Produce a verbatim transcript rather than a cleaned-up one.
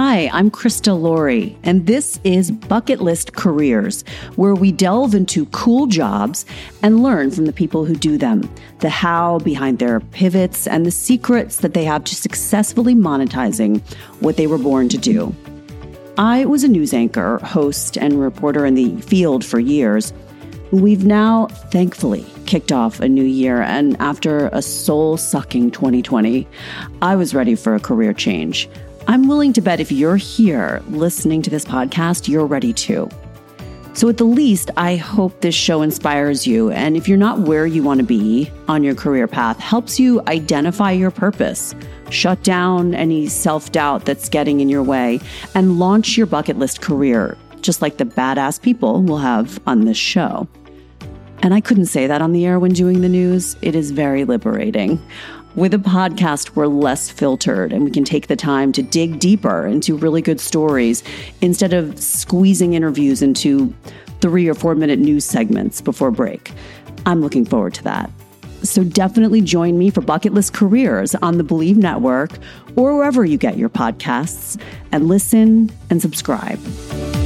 Hi, I'm Krista Laurie, and this is Bucket List Careers, where we delve into cool jobs and learn from the people who do them, the how behind their pivots and the secrets that they have to successfully monetizing what they were born to do. I was a news anchor, host, and reporter in the field for years. We've now, thankfully, kicked off a new year, and after a soul-sucking twenty twenty, I was ready for a career change. I'm willing to bet if you're here listening to this podcast, you're ready too. So at the least, I hope this show inspires you, and if you're not where you want to be on your career path, helps you identify your purpose, shut down any self-doubt that's getting in your way, and launch your bucket list career, just like the badass people we'll have on this show. And I couldn't say that on the air when doing the news. It is very liberating. With a podcast, we're less filtered and we can take the time to dig deeper into really good stories instead of squeezing interviews into three or four minute news segments before break. I'm looking forward to that. So definitely join me for Bucket List Careers on the Believe Network or wherever you get your podcasts, and listen and subscribe.